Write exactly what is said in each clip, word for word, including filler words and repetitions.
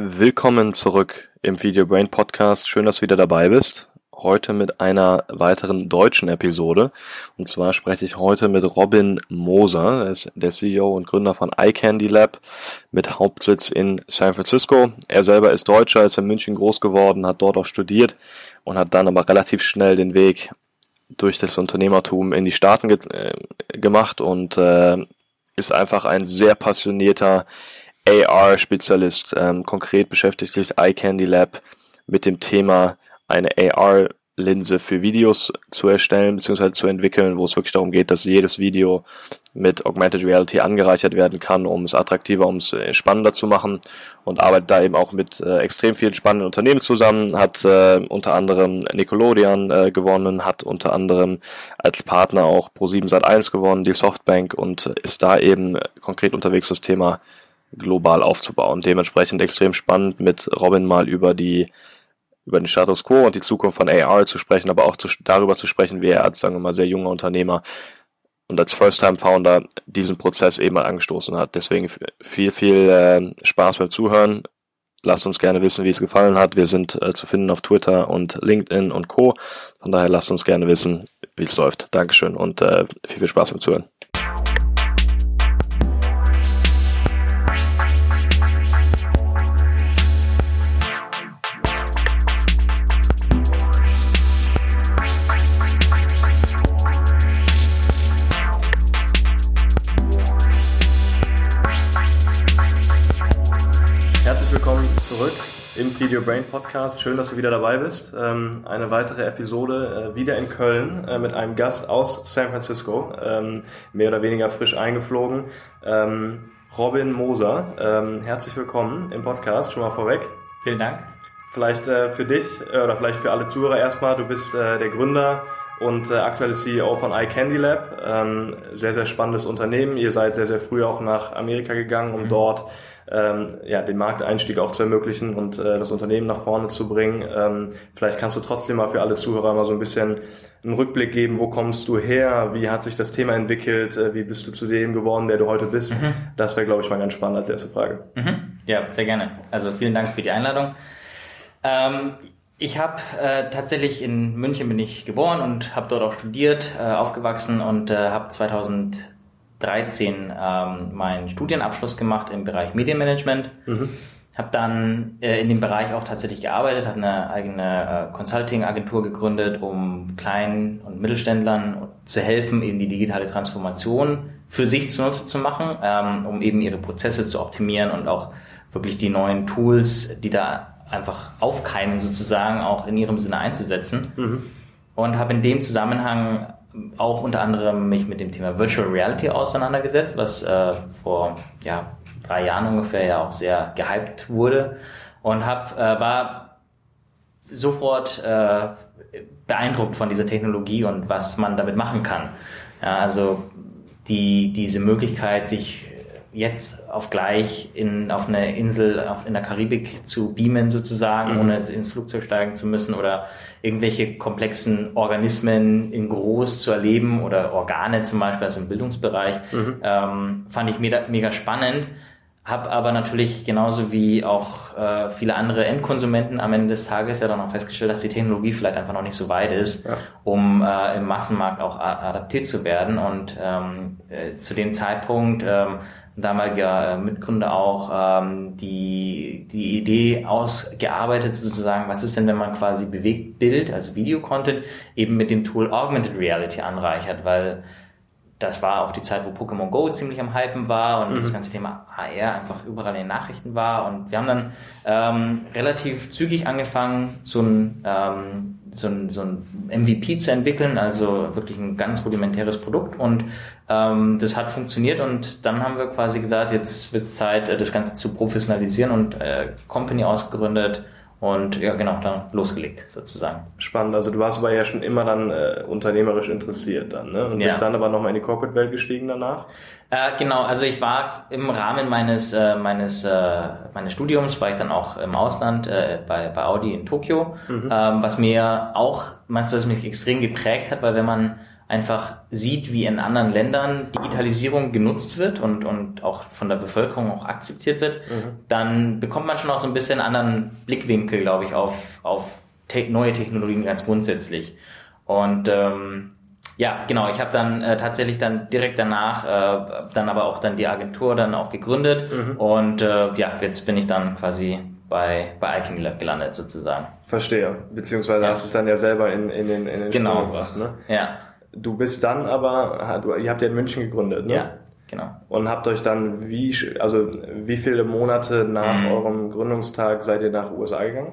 Willkommen zurück im VideoBrain Podcast. Schön, dass du wieder dabei bist. Heute mit einer weiteren deutschen Episode. Und zwar spreche ich heute mit Robin Moser. Er ist der C E O und Gründer von iCandy Lab mit Hauptsitz in San Francisco. Er selber ist Deutscher, ist in München groß geworden, hat dort auch studiert und hat dann aber relativ schnell den Weg durch das Unternehmertum in die Staaten ge- äh, gemacht und äh, ist einfach ein sehr passionierter A R-Spezialist. Ähm, konkret beschäftigt sich iCandy Lab mit dem Thema, eine A R-Linse für Videos zu erstellen bzw. zu entwickeln, wo es wirklich darum geht, dass jedes Video mit Augmented Reality angereichert werden kann, um es attraktiver, um es spannender zu machen, und arbeitet da eben auch mit äh, extrem vielen spannenden Unternehmen zusammen, hat äh, unter anderem Nickelodeon äh, gewonnen, hat unter anderem als Partner auch ProSieben Sat eins gewonnen, die Softbank, und ist da eben konkret unterwegs, das Thema global aufzubauen. Dementsprechend extrem spannend, mit Robin mal über die über den Status Quo und die Zukunft von A R zu sprechen, aber auch zu, darüber zu sprechen, wie er als, sagen wir mal, sehr junger Unternehmer und als First-Time-Founder diesen Prozess eben mal angestoßen hat. Deswegen viel, viel äh, Spaß beim Zuhören. Lasst uns gerne wissen, wie es gefallen hat. Wir sind äh, zu finden auf Twitter und LinkedIn und Co. Von daher lasst uns gerne wissen, wie es läuft. Dankeschön und äh, viel, viel Spaß beim Zuhören. Zurück im VideoBrain Podcast. Schön, dass du wieder dabei bist. Ähm, eine weitere Episode äh, wieder in Köln äh, mit einem Gast aus San Francisco, ähm, mehr oder weniger frisch eingeflogen. Ähm, Robin Moser, ähm, herzlich willkommen im Podcast, schon mal vorweg. Vielen Dank. Vielleicht äh, für dich äh, oder vielleicht für alle Zuhörer erstmal, du bist äh, der Gründer und äh, aktuelle C E O von iCandy Lab. Ähm, sehr, sehr spannendes Unternehmen. Ihr seid sehr, sehr früh auch nach Amerika gegangen, um mhm. dort Ähm, ja, den Markteinstieg auch zu ermöglichen und äh, das Unternehmen nach vorne zu bringen. Ähm, vielleicht kannst du trotzdem mal für alle Zuhörer mal so ein bisschen einen Rückblick geben, wo kommst du her, wie hat sich das Thema entwickelt, äh, wie bist du zu dem geworden, der du heute bist. Mhm. Das wäre, glaube ich, mal ganz spannend als erste Frage. Mhm. Ja, sehr gerne. Also vielen Dank für die Einladung. Ähm, ich habe äh, tatsächlich in München bin ich geboren und habe dort auch studiert, äh, aufgewachsen und äh, habe zweitausenddreizehn ähm, meinen Studienabschluss gemacht im Bereich Medienmanagement. Mhm. Habe dann äh, in dem Bereich auch tatsächlich gearbeitet, habe eine eigene äh, Consulting-Agentur gegründet, um Klein- und Mittelständlern zu helfen, eben die digitale Transformation für sich zunutze zu machen, ähm, um eben ihre Prozesse zu optimieren und auch wirklich die neuen Tools, die da einfach aufkeimen sozusagen, auch in ihrem Sinne einzusetzen. Mhm. Und habe in dem Zusammenhang auch unter anderem mich mit dem Thema Virtual Reality auseinandergesetzt, was äh, vor ja, drei Jahren ungefähr ja auch sehr gehypt wurde, und hab, äh, war sofort äh, beeindruckt von dieser Technologie und was man damit machen kann. Ja, also die, diese Möglichkeit, sich jetzt auf gleich in, auf eine Insel auf, in der Karibik zu beamen sozusagen, mhm. ohne ins Flugzeug steigen zu müssen, oder irgendwelche komplexen Organismen in groß zu erleben oder Organe zum Beispiel, also im Bildungsbereich, mhm. ähm, fand ich mega, mega spannend. Habe aber natürlich genauso wie auch äh, viele andere Endkonsumenten am Ende des Tages ja dann auch festgestellt, dass die Technologie vielleicht einfach noch nicht so weit ist, ja. um äh, im Massenmarkt auch a- adaptiert zu werden. Und ähm, äh, zu dem Zeitpunkt ähm, damaliger Mitgründer auch ähm, die die Idee ausgearbeitet sozusagen, was ist denn, wenn man quasi Bewegtbild, also Video-Content, eben mit dem Tool Augmented Reality anreichert, weil das war auch die Zeit, wo Pokémon Go ziemlich am Hypen war und mhm. das ganze Thema A R einfach überall in den Nachrichten war, und wir haben dann ähm, relativ zügig angefangen, so ein, ähm, so, ein, so ein M V P zu entwickeln, also wirklich ein ganz rudimentäres Produkt, und ähm, das hat funktioniert, und dann haben wir quasi gesagt, jetzt wird es Zeit, das Ganze zu professionalisieren, und äh, Company ausgegründet. Und ja, genau, dann losgelegt sozusagen. Spannend, also du warst aber ja schon immer dann äh, unternehmerisch interessiert dann, ne? Und ja. bist dann aber nochmal in die Corporate-Welt gestiegen danach? Äh, genau, also ich war im Rahmen meines äh, meines äh, meines Studiums, war ich dann auch im Ausland äh, bei bei Audi in Tokio, mhm. ähm, was mir auch, meinst du, was mich extrem geprägt hat, weil wenn man einfach sieht, wie in anderen Ländern Digitalisierung genutzt wird und, und auch von der Bevölkerung auch akzeptiert wird, mhm. dann bekommt man schon auch so ein bisschen anderen Blickwinkel, glaube ich, auf, auf te- neue Technologien ganz grundsätzlich. Und ähm, ja, genau, ich habe dann äh, tatsächlich dann direkt danach äh, dann aber auch dann die Agentur dann auch gegründet mhm. und äh, ja, jetzt bin ich dann quasi bei bei Alchemilab gelandet sozusagen. Verstehe, beziehungsweise ja. hast du es dann ja selber in, in den, in den genau. Sprung gebracht, ne? Ja. Du bist dann aber, du, ihr habt ja in München gegründet, ne? Ja, genau. Und habt euch dann, wie also wie viele Monate nach mhm. eurem Gründungstag seid ihr nach U S A gegangen?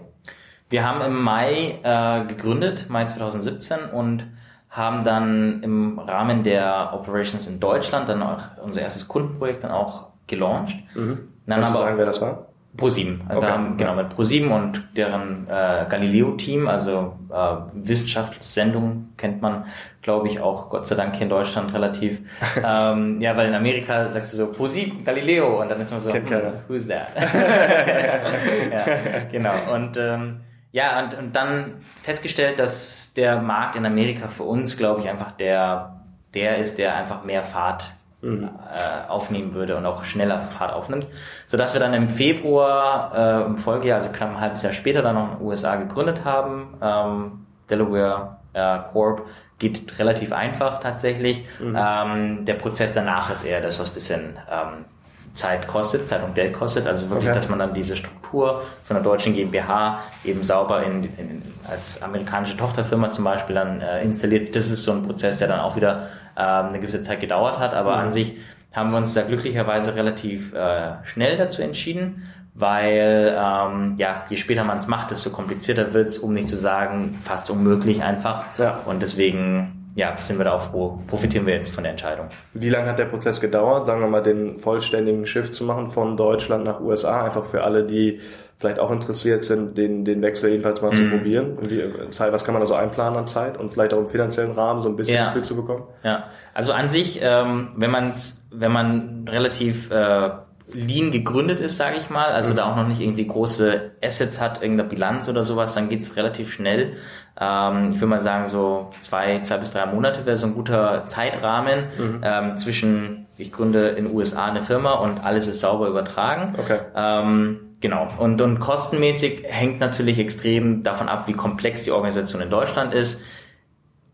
Wir haben im Mai äh, gegründet, Mai zwanzig siebzehn, und haben dann im Rahmen der Operations in Deutschland dann auch unser erstes Kundenprojekt dann auch gelauncht. Mhm. Dann kannst du sagen, wer das war? ProSieben. Also okay. Wir haben genau mit ProSieben und deren äh, Galileo-Team, also äh, Wissenschaftssendung kennt man, glaube ich, auch Gott sei Dank hier in Deutschland relativ. ähm, ja, weil in Amerika sagst du so ProSieben, Galileo, und dann ist man so, hm, who's that? ja, genau. Und ähm, ja, und, und dann festgestellt, dass der Markt in Amerika für uns, glaube ich, einfach der der ist, der einfach mehr Fahrt mhm. äh, aufnehmen würde und auch schneller Fahrt aufnimmt, sodass wir dann im Februar äh, im Folgejahr, also knapp ein halbes Jahr später, dann noch in den U S A gegründet haben. Ähm, Delaware äh, Corp geht relativ einfach tatsächlich. Mhm. Ähm, der Prozess danach ist eher das, was ein bisschen ähm, Zeit kostet, Zeit und Geld kostet, also wirklich, okay. dass man dann diese Struktur von der deutschen GmbH eben sauber in, in, als amerikanische Tochterfirma zum Beispiel dann äh, installiert. Das ist so ein Prozess, der dann auch wieder äh, eine gewisse Zeit gedauert hat, aber mhm. an sich haben wir uns da glücklicherweise relativ äh, schnell dazu entschieden, weil ähm, ja, je später man es macht, desto komplizierter wird es, um nicht zu sagen, fast unmöglich einfach ja. und deswegen... Ja, sind wir da auch froh, profitieren wir jetzt von der Entscheidung. Wie lange hat der Prozess gedauert, sagen wir mal, den vollständigen Shift zu machen von Deutschland nach U S A, einfach für alle, die vielleicht auch interessiert sind, den, den Wechsel jedenfalls mal mm. zu probieren? Wie, was kann man da so einplanen an Zeit und vielleicht auch im finanziellen Rahmen so ein bisschen ja. Gefühl zu bekommen? Ja, also an sich, ähm, wenn man's, wenn man relativ äh, lean gegründet ist, sage ich mal, also mhm. da auch noch nicht irgendwie große Assets hat, irgendeine Bilanz oder sowas, dann geht's relativ schnell. Ähm, ich würde mal sagen, so zwei, zwei bis drei Monate wäre so ein guter Zeitrahmen mhm. ähm, zwischen, ich gründe in den U S A eine Firma und alles ist sauber übertragen. Okay. Ähm, genau. Und, und kostenmäßig hängt natürlich extrem davon ab, wie komplex die Organisation in Deutschland ist.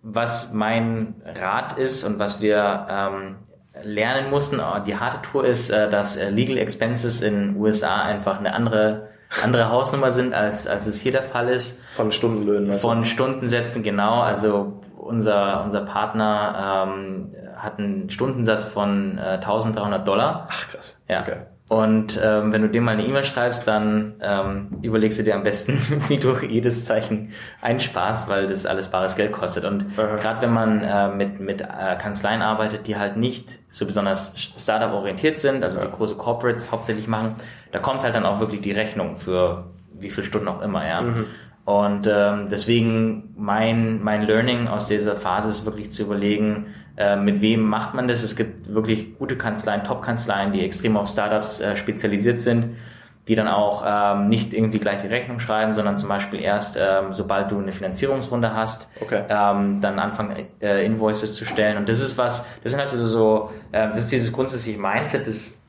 Was mein Rat ist und was wir ähm, lernen mussten, die harte Tour ist, dass Legal Expenses in U S A einfach eine andere andere Hausnummer sind, als als es hier der Fall ist. Von Stundenlöhnen. Also. Von Stundensätzen, genau. Also unser unser Partner ähm, hat einen Stundensatz von äh, dreizehnhundert Dollar. Ach krass. Ja. Okay. Und ähm, wenn du dem mal eine E-Mail schreibst, dann ähm, überlegst du dir am besten, wie du jedes Zeichen einsparst, weil das alles bares Geld kostet. Und mhm. gerade wenn man äh, mit mit äh, Kanzleien arbeitet, die halt nicht so besonders Startup-orientiert sind, also ja. die große Corporates hauptsächlich machen, da kommt halt dann auch wirklich die Rechnung für wie viele Stunden auch immer. ja. Mhm. Und ähm, deswegen mein mein Learning aus dieser Phase ist wirklich zu überlegen, äh, mit wem macht man das. Es gibt wirklich gute Kanzleien, Top-Kanzleien, die extrem auf Startups äh, spezialisiert sind, die dann auch ähm, nicht irgendwie gleich die Rechnung schreiben, sondern zum Beispiel erst, ähm, sobald du eine Finanzierungsrunde hast, okay. ähm, dann anfangen, äh, Invoices zu stellen. Und das ist was, das sind halt so, so äh, das ist dieses grundsätzliche Mindset, das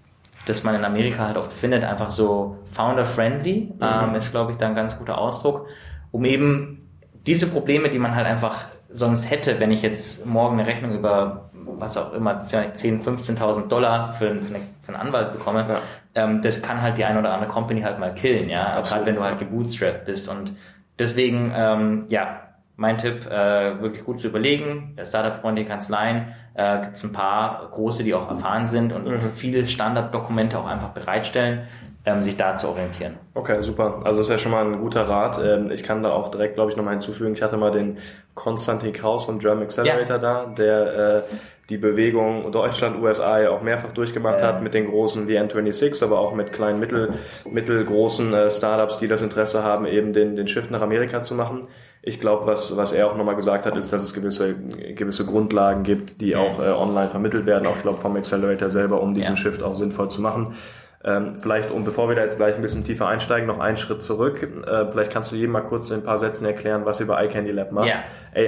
dass man in Amerika halt oft findet, einfach so founder-friendly, mhm. ähm, ist, glaube ich, da ein ganz guter Ausdruck, um eben diese Probleme, die man halt einfach sonst hätte, wenn ich jetzt morgen eine Rechnung über, was auch immer, zehntausend, fünfzehntausend Dollar für, für, eine, für einen Anwalt bekomme, ja. ähm, das kann halt die ein oder andere Company halt mal killen, ja, gerade wenn du halt gebootstrapped bist. Und deswegen, ähm, ja, mein Tipp, äh, wirklich gut zu überlegen, Startup-freundliche Kanzleien, äh, gibt es ein paar große, die auch erfahren sind und mhm. viele Standarddokumente auch einfach bereitstellen, ähm, sich da zu orientieren. Okay, super. Also das ist ja schon mal ein guter Rat. Ähm, ich kann da auch direkt, glaube ich, nochmal hinzufügen, ich hatte mal den Konstantin Kraus von German Accelerator ja. da, der äh, die Bewegung Deutschland, U S A ja auch mehrfach durchgemacht ja. hat mit den großen wie N sechsundzwanzig, aber auch mit kleinen, mittel, mittelgroßen äh, Startups, die das Interesse haben, eben den, den Shift nach Amerika zu machen. Ich glaube, was was er auch nochmal gesagt hat, ist, dass es gewisse gewisse Grundlagen gibt, die auch äh, online vermittelt werden, auch ich glaube vom Accelerator selber, um diesen ja. Shift auch sinnvoll zu machen. Ähm, vielleicht, um bevor wir da jetzt gleich ein bisschen tiefer einsteigen, noch einen Schritt zurück. Äh, vielleicht kannst du jedem mal kurz in ein paar Sätzen erklären, was ihr bei iCandy Lab macht. Yeah.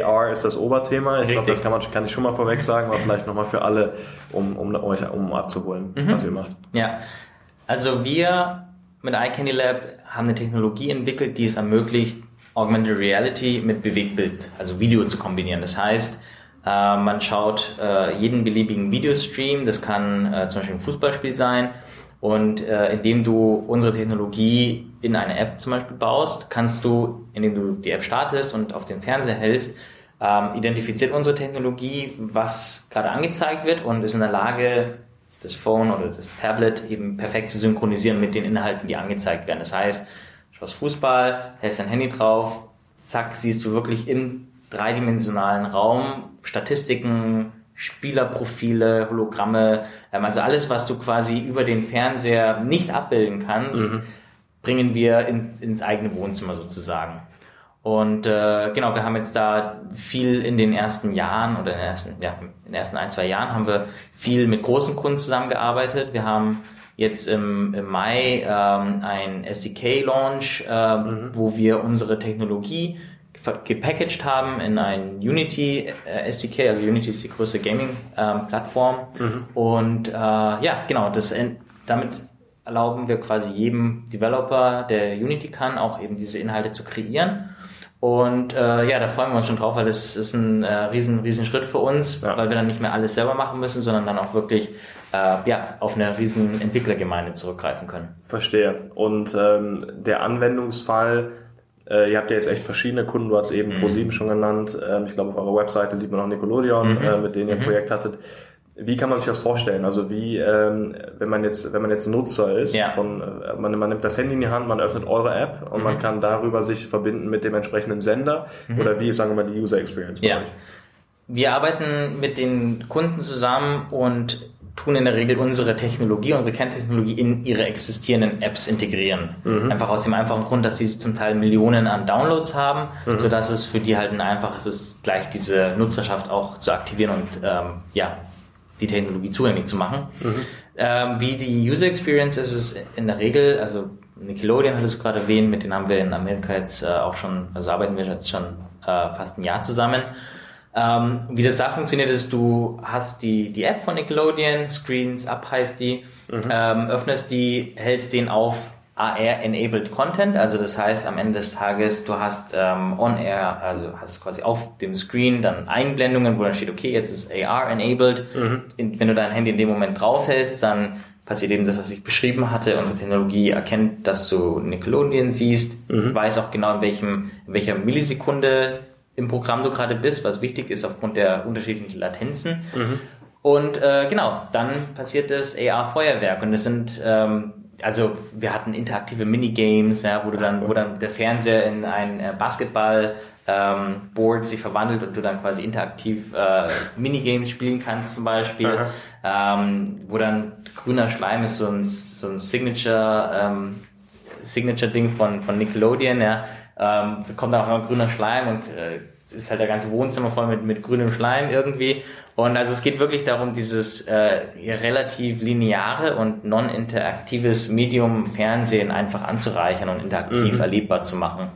A R ist das Oberthema. Ich glaube, das kann, man, kann ich schon mal vorweg sagen, aber vielleicht nochmal für alle, um, um euch um abzuholen, mhm. was ihr macht. Ja, also wir mit iCandy Lab haben eine Technologie entwickelt, die es ermöglicht, Augmented Reality mit Bewegtbild, also Video, zu kombinieren. Das heißt, äh, man schaut äh, jeden beliebigen Videostream, das kann äh, zum Beispiel ein Fußballspiel sein, und äh, indem du unsere Technologie in eine App zum Beispiel baust, kannst du, indem du die App startest und auf den Fernseher hältst, ähm, identifiziert unsere Technologie, was gerade angezeigt wird, und ist in der Lage, das Phone oder das Tablet eben perfekt zu synchronisieren mit den Inhalten, die angezeigt werden. Das heißt, du schaust Fußball, hältst dein Handy drauf, zack, siehst du wirklich im dreidimensionalen Raum Statistiken, Spielerprofile, Hologramme, also alles, was du quasi über den Fernseher nicht abbilden kannst, mhm. bringen wir ins, ins eigene Wohnzimmer sozusagen. Und äh, genau, wir haben jetzt da viel in den ersten Jahren oder in den ersten, ja, in den ersten ein, zwei Jahren haben wir viel mit großen Kunden zusammengearbeitet. Wir haben jetzt im, im Mai ähm, ein S D K-Launch, äh, mhm. wo wir unsere Technologie gepackaged haben in ein Unity äh, S D K, also Unity ist die größte Gaming-Plattform ähm, mhm. und äh, ja, genau, das, damit erlauben wir quasi jedem Developer, der Unity kann, auch eben diese Inhalte zu kreieren, und äh, ja, da freuen wir uns schon drauf, weil das ist ein äh, riesen, riesen Schritt für uns, ja. weil wir dann nicht mehr alles selber machen müssen, sondern dann auch wirklich ja, auf eine riesen Entwicklergemeinde zurückgreifen können. Verstehe. Und ähm, der Anwendungsfall, äh, ihr habt ja jetzt echt verschiedene Kunden, du hast eben mhm. ProSieben schon genannt, ähm, ich glaube auf eurer Webseite sieht man auch Nickelodeon, mhm. äh, mit denen ihr ein mhm. Projekt hattet. Wie kann man sich das vorstellen? Also wie, ähm, wenn man jetzt, wenn man jetzt Nutzer ist, ja. von, man, man nimmt das Handy in die Hand, man öffnet eure App und mhm. man kann darüber sich verbinden mit dem entsprechenden Sender, mhm. oder wie ist, sagen wir mal, die User Experience bei euch? Ja. Wir arbeiten mit den Kunden zusammen und tun in der Regel unsere Technologie, unsere Kerntechnologie in ihre existierenden Apps integrieren. Mhm. Einfach aus dem einfachen Grund, dass sie zum Teil Millionen an Downloads haben, mhm. sodass es für die halt ein einfaches ist, gleich diese Nutzerschaft auch zu aktivieren und ähm, ja, die Technologie zugänglich zu machen. Mhm. Ähm, wie die User Experience ist es in der Regel, also Nickelodeon hattest du gerade erwähnt, mit denen haben wir in Amerika jetzt äh, auch schon, also arbeiten wir jetzt schon äh, fast ein Jahr zusammen. Ähm, wie das da funktioniert ist, du hast die, die App von Nickelodeon, Screens Up heißt die, mhm. ähm, öffnest die, hältst den auf A R-enabled Content, also das heißt, am Ende des Tages, du hast ähm, on-air, also hast quasi auf dem Screen dann Einblendungen, wo dann steht, okay, jetzt ist A R-enabled, mhm. in, wenn du dein Handy in dem Moment draufhältst, dann passiert eben das, was ich beschrieben hatte. Unsere Technologie erkennt, dass du Nickelodeon siehst, mhm. weiß auch genau, in welchem, in welcher Millisekunde im Programm du gerade bist, was wichtig ist aufgrund der unterschiedlichen Latenzen. Mhm. Und äh, genau, dann passiert das A R-Feuerwerk. Und es sind, ähm, also wir hatten interaktive Minigames, ja, wo du dann, wo dann der Fernseher in ein Basketball ähm, Board sich verwandelt und du dann quasi interaktiv äh, Minigames spielen kannst zum Beispiel. Mhm. Ähm, wo dann grüner Schleim ist so ein, so ein Signature, ähm, Signature-Ding von, von Nickelodeon, ja. Ähm, kommt dann auch noch grüner Schleim und äh, ist halt der ganze Wohnzimmer voll mit, mit grünem Schleim irgendwie. Und also es geht wirklich darum, dieses äh, relativ lineare und non-interaktives Medium Fernsehen einfach anzureichern und interaktiv mhm. erlebbar zu machen.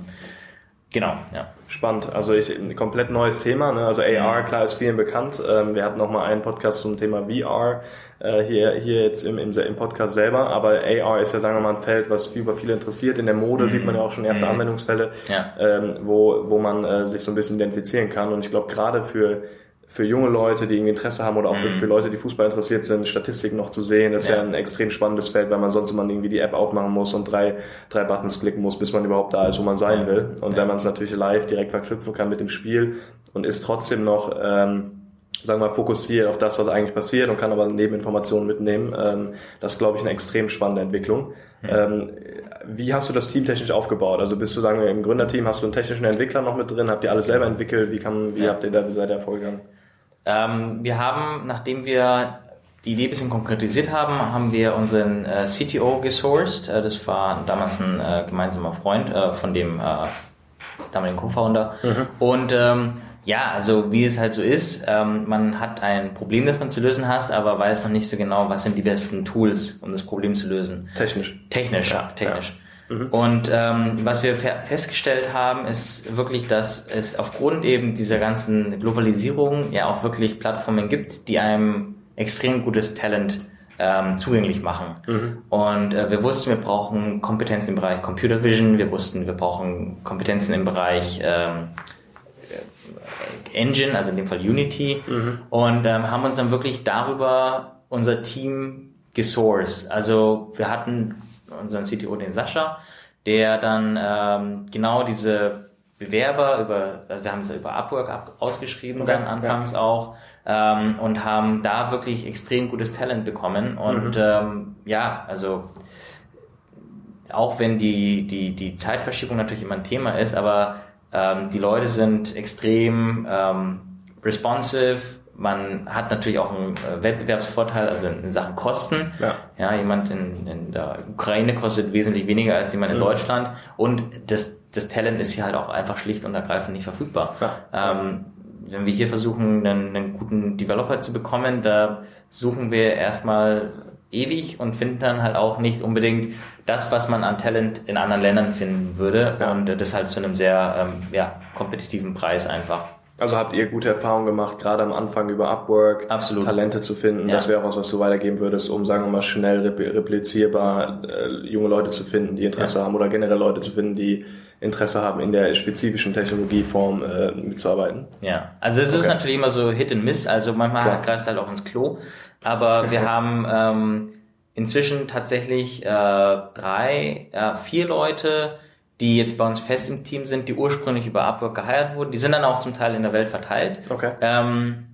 Genau, ja. Spannend. Also ich, ein komplett neues Thema, ne? Also A R, klar, ist vielen bekannt. Ähm, wir hatten noch mal einen Podcast zum Thema V R äh, hier hier jetzt im, im im Podcast selber. Aber A R ist ja, sagen wir mal, ein Feld, was über viele interessiert. In der Mode mhm. sieht man ja auch schon erste mhm. Anwendungsfälle, ja. ähm, wo wo man äh, sich so ein bisschen identifizieren kann. Und ich glaube, gerade für für junge Leute, die irgendwie Interesse haben, oder auch für, für Leute, die Fußball interessiert sind, Statistiken noch zu sehen, das ist ja. ja ein extrem spannendes Feld, weil man sonst immer irgendwie die App aufmachen muss und drei, drei Buttons klicken muss, bis man überhaupt da ist, wo man sein will. Und ja. wenn man es natürlich live direkt verknüpfen kann mit dem Spiel und ist trotzdem noch, ähm, sagen wir mal, fokussiert auf das, was eigentlich passiert, und kann aber Nebeninformationen mitnehmen, ähm, das ist, glaube ich, eine extrem spannende Entwicklung. Mhm. Wie hast du das Team technisch aufgebaut? Also bist du, sagen wir, im Gründerteam, hast du einen technischen Entwickler noch mit drin? Habt ihr alles selber entwickelt? Wie, kann, wie ja. habt ihr da, wie seid ihr vorgegangen? Ähm, wir haben, nachdem wir die Idee ein bisschen konkretisiert haben, haben wir unseren äh, C T O gesourced. Äh, das war damals ein äh, gemeinsamer Freund äh, von dem äh, damaligen Co-Founder. Mhm. Und ähm, Ja, also wie es halt so ist, ähm, man hat ein Problem, das man zu lösen hat, aber weiß noch nicht so genau, was sind die besten Tools, um das Problem zu lösen. Technisch. Technisch, ja. Technisch. Ja. Mhm. Und ähm, was wir fe- festgestellt haben, ist wirklich, dass es aufgrund eben dieser ganzen Globalisierung ja auch wirklich Plattformen gibt, die einem extrem gutes Talent ähm, zugänglich machen. Mhm. Und äh, wir wussten, wir brauchen Kompetenzen im Bereich Computer Vision, wir wussten, wir brauchen Kompetenzen im Bereich ähm, Engine, also in dem Fall Unity, mhm. und ähm, haben uns dann wirklich darüber unser Team gesourced. Also wir hatten unseren C T O, den Sascha, der dann ähm, genau diese Bewerber über, also wir haben es über Upwork ab, ausgeschrieben, okay, dann anfangs ja. auch, ähm, und haben da wirklich extrem gutes Talent bekommen. Und mhm. ähm, ja, also auch wenn die, die, die Zeitverschiebung natürlich immer ein Thema ist, aber Ähm, die Leute sind extrem ähm, responsive. Man hat natürlich auch einen äh, Wettbewerbsvorteil, also in, in Sachen Kosten. Ja. Ja, jemand in, in der Ukraine kostet wesentlich weniger als jemand in mhm. Deutschland. Und das, das Talent ist hier halt auch einfach schlicht und ergreifend nicht verfügbar. Ja. Ähm, wenn wir hier versuchen, einen, einen guten Developer zu bekommen, da suchen wir erstmal ewig und finden dann halt auch nicht unbedingt das, was man an Talent in anderen Ländern finden würde, ja. und das halt zu einem sehr ähm, ja, kompetitiven Preis einfach. Also habt ihr gute Erfahrungen gemacht, gerade am Anfang über Upwork, Absolut. Talente zu finden. Ja. Das wäre auch was, was du weitergeben würdest, um, sagen wir mal, schnell replizierbar äh, junge Leute zu finden, die Interesse ja. haben, oder generell Leute zu finden, die Interesse haben, in der spezifischen Technologieform äh, mitzuarbeiten. Ja, also es okay. ist natürlich immer so Hit and Miss, also manchmal greift es halt auch ins Klo. Aber wir haben ähm, inzwischen tatsächlich äh, drei, äh, vier Leute, die jetzt bei uns fest im Team sind, die ursprünglich über Upwork geheiert wurden. Die sind dann auch zum Teil in der Welt verteilt. Okay. Ähm,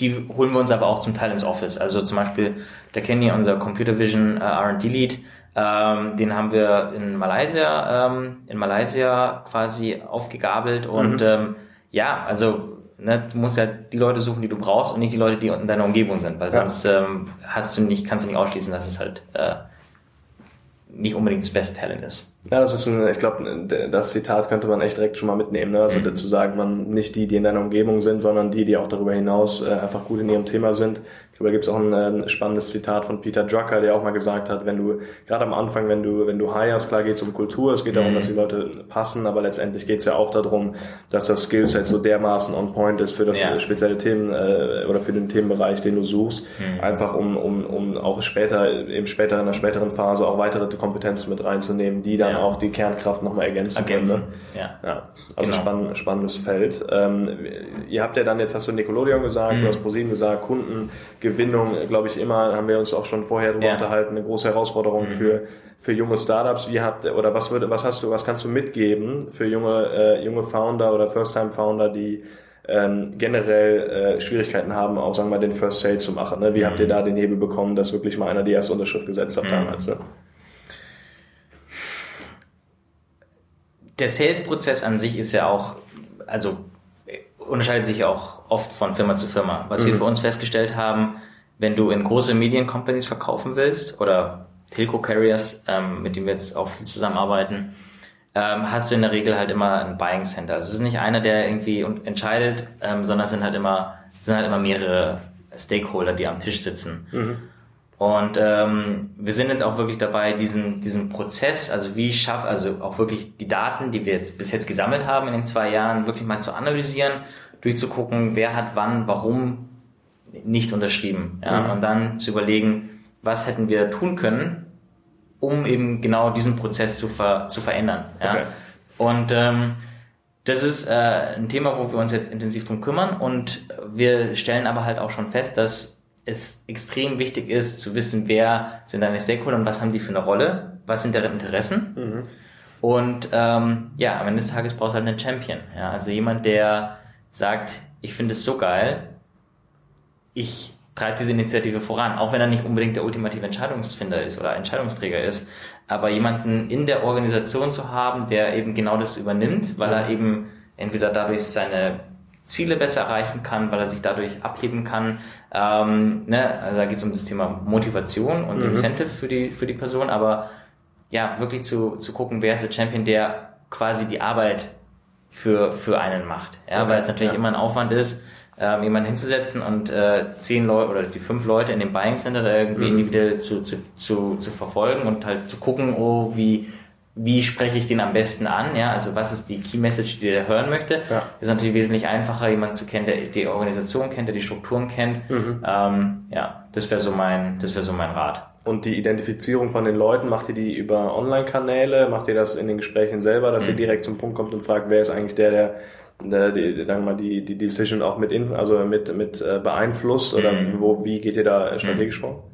die holen wir uns aber auch zum Teil ins Office. Also zum Beispiel der Kenny, unser Computer Vision äh, R and D Lead, ähm, den haben wir in Malaysia, ähm, in Malaysia quasi aufgegabelt. Und mhm. ähm, ja, also Ne, du musst ja die Leute suchen, die du brauchst, und nicht die Leute, die in deiner Umgebung sind, weil ja. sonst ähm, hast du nicht, kannst du nicht ausschließen, dass es halt äh, nicht unbedingt das beste Talent ist. Ja, das ist ein, ich glaube, das Zitat könnte man echt direkt schon mal mitnehmen, ne? Also dazu sagen, man nicht die, die in deiner Umgebung sind, sondern die, die auch darüber hinaus äh, einfach gut in ihrem Thema sind. Ich glaube, da gibt es auch ein äh, spannendes Zitat von Peter Drucker, der auch mal gesagt hat, wenn du, gerade am Anfang, wenn du, wenn du hirest, klar geht es um Kultur, es geht darum, mhm. dass die Leute passen, aber letztendlich geht es ja auch darum, dass das Skillset so dermaßen on point ist für das ja. spezielle Themen äh, oder für den Themenbereich, den du suchst, mhm. einfach um, um, um auch später, im späteren, in der späteren Phase auch weitere Kompetenzen mit reinzunehmen, die dann Ja. auch die Kernkraft nochmal ergänzen, ergänzen. Ja. Ja. Also genau. spann- spannendes Feld. Ähm, ihr habt ja dann, jetzt hast du Nickelodeon gesagt, mhm. du hast ProSieben gesagt, Kundengewinnung, glaube ich, immer, haben wir uns auch schon vorher drüber ja. unterhalten, eine große Herausforderung mhm. für für junge Startups. Ihr habt, oder was würde, was hast du, was kannst du mitgeben für junge äh, junge Founder oder First-Time-Founder, die ähm, generell äh, Schwierigkeiten haben, auch, sagen wir mal, den First Sale zu machen, ne? Wie mhm. habt ihr da den Hebel bekommen, dass wirklich mal einer die erste Unterschrift gesetzt hat mhm. damals? Ne? Der Sales-Prozess an sich ist ja auch, also unterscheidet sich auch oft von Firma zu Firma. Was mhm. wir für uns festgestellt haben, wenn du in große Medien-Companies verkaufen willst oder Telco-Carriers, ähm, mit denen wir jetzt auch viel zusammenarbeiten, ähm, hast du in der Regel halt immer ein Buying Center. Also es ist nicht einer, der irgendwie entscheidet, ähm, sondern es sind halt immer, sind halt immer mehrere Stakeholder, die am Tisch sitzen. Mhm. Und ähm, wir sind jetzt auch wirklich dabei, diesen diesen Prozess, also wie ich schaffe, also auch wirklich die Daten, die wir jetzt bis jetzt gesammelt haben in den zwei Jahren, wirklich mal zu analysieren, durchzugucken, wer hat wann, warum nicht unterschrieben. Ja? Mhm. Und dann zu überlegen, was hätten wir tun können, um eben genau diesen Prozess zu, ver- zu verändern. Ja? Okay. Und ähm, das ist äh, ein Thema, wo wir uns jetzt intensiv drum kümmern, und wir stellen aber halt auch schon fest, dass es extrem wichtig ist, zu wissen, wer sind deine Stakeholder und was haben die für eine Rolle, was sind deren Interessen. Mhm. Und ähm, ja, am Ende des Tages brauchst du halt einen Champion. Ja? Also jemand, der sagt, ich finde es so geil, ich treibe diese Initiative voran, auch wenn er nicht unbedingt der ultimative Entscheidungsfinder ist oder Entscheidungsträger ist, aber jemanden in der Organisation zu haben, der eben genau das übernimmt, weil mhm. er eben entweder dadurch seine Ziele besser erreichen kann, weil er sich dadurch abheben kann. Ähm, ne? Also da geht es um das Thema Motivation und mhm. Incentive für die für die Person, aber ja, wirklich zu zu gucken, wer ist der Champion, der quasi die Arbeit für für einen macht. Ja, okay, weil es natürlich ja. immer ein Aufwand ist, ähm, jemanden hinzusetzen und äh, zehn Leute oder die fünf Leute in dem Buying Center da irgendwie mhm. individuell zu, zu, zu, zu verfolgen und halt zu gucken, oh, wie wie spreche ich den am besten an, ja, also was ist die Key Message, die der hören möchte, ja. ist natürlich wesentlich einfacher, jemanden zu kennen, der die Organisation kennt, der die Strukturen kennt, mhm. ähm, ja, das wäre so mein, das wäre so mein Rat. Und die Identifizierung von den Leuten, macht ihr die über Online-Kanäle, macht ihr das in den Gesprächen selber, dass mhm. ihr direkt zum Punkt kommt und fragt, wer ist eigentlich der, der der, die, sagen wir mal, die, die Decision auch mit, in, also mit, mit beeinflusst oder mhm. wo, wie geht ihr da strategisch mhm. vor?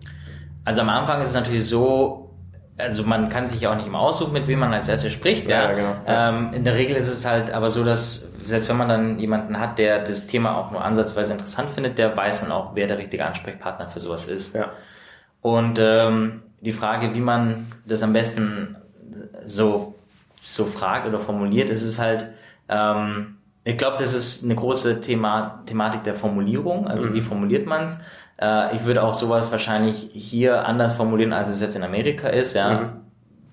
Also am Anfang ist es natürlich so, also man kann sich ja auch nicht immer aussuchen, mit wem man als erstes spricht. Ja, ja. Genau. Ähm, in der Regel ist es halt aber so, dass selbst wenn man dann jemanden hat, der das Thema auch nur ansatzweise interessant findet, der weiß dann auch, wer der richtige Ansprechpartner für sowas ist. Ja. Und ähm, die Frage, wie man das am besten so so fragt oder formuliert, ist es halt, ähm, ich glaube, das ist eine große Thema, Thematik der Formulierung, also mhm. wie formuliert man's? Ich würde auch sowas wahrscheinlich hier anders formulieren, als es jetzt in Amerika ist. Ja. Mhm.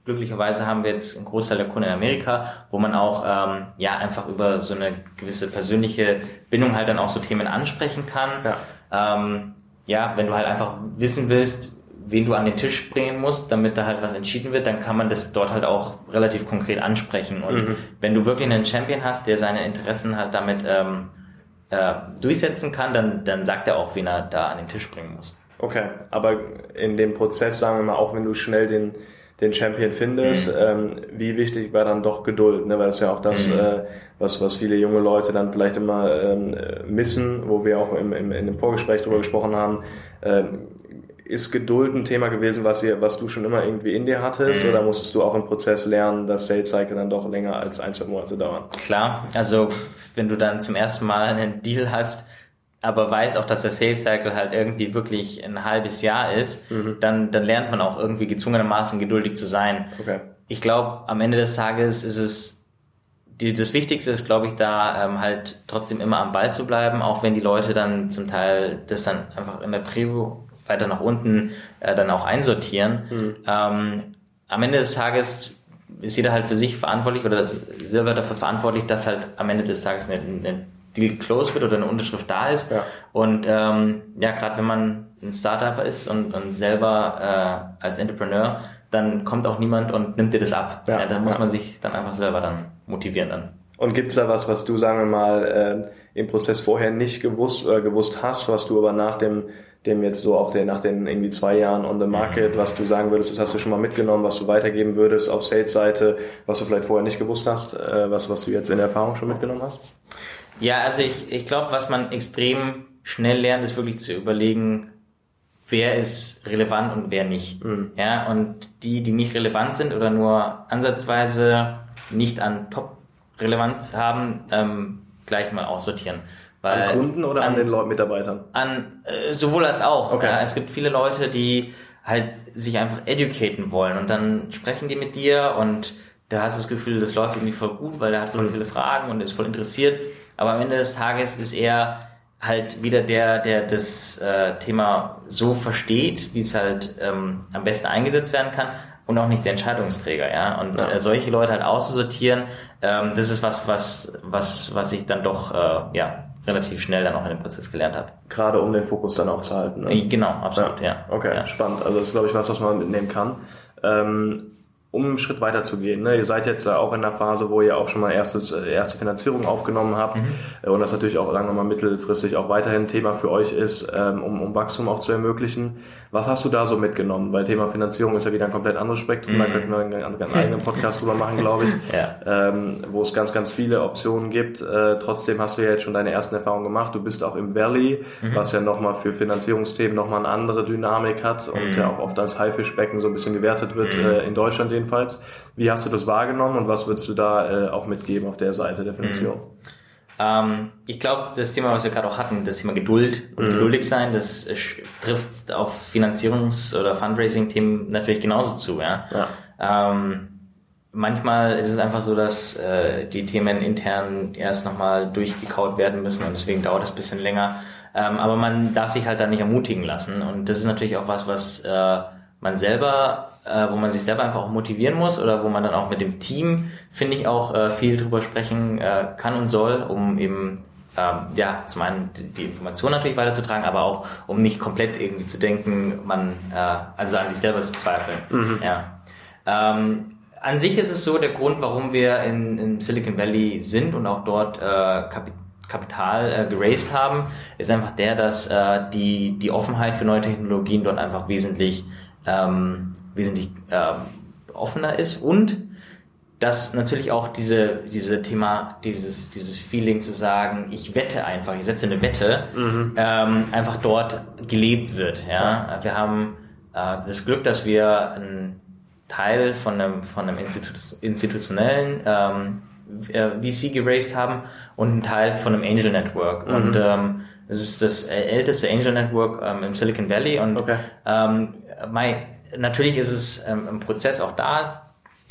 Glücklicherweise haben wir jetzt einen Großteil der Kunden in Amerika, wo man auch ähm, ja einfach über so eine gewisse persönliche Bindung halt dann auch so Themen ansprechen kann. Ja, ähm, ja wenn du halt einfach wissen willst, wen du an den Tisch bringen musst, damit da halt was entschieden wird, dann kann man das dort halt auch relativ konkret ansprechen. Und mhm. wenn du wirklich einen Champion hast, der seine Interessen halt damit ähm, durchsetzen kann, dann, dann sagt er auch, wen er da an den Tisch bringen muss. Okay, aber in dem Prozess, sagen wir mal, auch wenn du schnell den, den Champion findest, mhm. ähm, wie wichtig war dann doch Geduld, ne? Weil das ist ja auch das, mhm. äh, was, was viele junge Leute dann vielleicht immer ähm, missen, wo wir auch im, im, in dem Vorgespräch drüber gesprochen haben, ähm, ist Geduld ein Thema gewesen, was wir, was du schon immer irgendwie in dir hattest, mhm. oder musstest du auch im Prozess lernen, dass Sales Cycle dann doch länger als ein, zwei Monate dauern? Klar, also wenn du dann zum ersten Mal einen Deal hast, aber weißt auch, dass der Sales Cycle halt irgendwie wirklich ein halbes Jahr ist, mhm. dann, dann lernt man auch irgendwie gezwungenermaßen geduldig zu sein. Okay. Ich glaube, am Ende des Tages ist es Die, das Wichtigste ist, glaube ich, da ähm, halt trotzdem immer am Ball zu bleiben, auch wenn die Leute dann zum Teil das dann einfach in der Prio weiter nach unten äh, dann auch einsortieren. Mhm. Ähm, am Ende des Tages ist jeder halt für sich verantwortlich oder selber dafür verantwortlich, dass halt am Ende des Tages eine, eine Deal closed wird oder eine Unterschrift da ist. Ja. Und ähm, ja, gerade wenn man ein Startup ist und, und selber äh, als Entrepreneur, dann kommt auch niemand und nimmt dir das ab. Ja, ja, da muss ja. man sich dann einfach selber dann motivieren dann. Und gibt's da was, was du, sagen wir mal, äh, im Prozess vorher nicht gewusst äh, gewusst hast, was du aber nach dem dem jetzt so auch der nach den irgendwie zwei Jahren on the market, was du sagen würdest, das hast du schon mal mitgenommen, was du weitergeben würdest auf Sales-Seite, was du vielleicht vorher nicht gewusst hast, äh, was was du jetzt in der Erfahrung schon mitgenommen hast? Ja, also ich ich glaube, was man extrem schnell lernt, ist wirklich zu überlegen, wer ist relevant und wer nicht. Mhm. Ja, und die, die nicht relevant sind oder nur ansatzweise nicht an Top-Relevanz haben, ähm, gleich mal aussortieren. Weil an Kunden oder an, an den Leuten, Mitarbeitern? An äh, sowohl als auch. Okay. Ja, es gibt viele Leute, die halt sich einfach educaten wollen und dann sprechen die mit dir und da hast du das Gefühl, das läuft irgendwie voll gut, weil der hat voll viele Fragen und ist voll interessiert. Aber am Ende des Tages ist er halt wieder der, der das äh, Thema so versteht, wie es halt ähm, am besten eingesetzt werden kann und auch nicht der Entscheidungsträger, ja. Und ja. Äh, solche Leute halt auszusortieren, ähm, das ist was, was, was, was ich dann doch äh, ja relativ schnell dann auch in dem Prozess gelernt habe. Gerade um den Fokus dann auch zu halten. Ne? Genau, absolut, ja. ja. Okay, ja. Spannend. Also das ist, glaube ich, was, was man mitnehmen kann. Ähm, um einen Schritt weiter zu gehen. Ne? Ihr seid jetzt auch in der Phase, wo ihr auch schon mal erstes, erste Finanzierung aufgenommen habt mhm. und das natürlich auch, sagen wir mal, mittelfristig auch weiterhin Thema für euch ist, um, um Wachstum auch zu ermöglichen. Was hast du da so mitgenommen? Weil Thema Finanzierung ist ja wieder ein komplett anderes Spektrum, mhm. da könnten wir einen, einen eigenen Podcast drüber machen, glaube ich, ja. ähm, wo es ganz, ganz viele Optionen gibt. Äh, trotzdem hast du ja jetzt schon deine ersten Erfahrungen gemacht. Du bist auch im Valley, mhm. was ja nochmal für Finanzierungsthemen nochmal eine andere Dynamik hat mhm. und ja auch oft als Haifischbecken so ein bisschen gewertet wird mhm. äh, in Deutschland in Jedenfalls. Wie hast du das wahrgenommen und was würdest du da äh, auch mitgeben auf der Seite der Finanzierung? Ähm, ich glaube, das Thema, was wir gerade auch hatten, das Thema Geduld und mhm. geduldig sein, das äh, trifft auf Finanzierungs- oder Fundraising-Themen natürlich genauso zu. Ja? Ja. Ähm, manchmal ist es einfach so, dass äh, die Themen intern erst nochmal durchgekaut werden müssen und deswegen dauert es ein bisschen länger. Ähm, aber man darf sich halt da nicht ermutigen lassen und das ist natürlich auch was, was äh, man selber äh, wo man sich selber einfach auch motivieren muss oder wo man dann auch mit dem Team, finde ich, auch äh, viel drüber sprechen äh, kann und soll, um eben ähm, ja zum einen die Information natürlich weiterzutragen, aber auch um nicht komplett irgendwie zu denken, man äh, also an sich selber zu zweifeln. Mhm. Ja. Ähm, an sich ist es so der Grund, warum wir in, in Silicon Valley sind und auch dort äh, Kapital Kapital äh, geraced haben, ist einfach der, dass äh, die die Offenheit für neue Technologien dort einfach wesentlich ähm, wesentlich äh, offener ist und dass natürlich auch diese diese Thema dieses dieses Feeling zu sagen, ich wette einfach, ich setze eine Wette, mhm. ähm, einfach dort gelebt wird. Ja, wir haben äh, das Glück, dass wir einen Teil von einem von einem Institu- institutionellen ähm, V C geraced haben und einen Teil von einem Angel Network. Mhm. Und ähm, es ist das älteste Angel Network ähm, im Silicon Valley. Und okay. ähm, mein, natürlich ist es ähm, im Prozess auch da,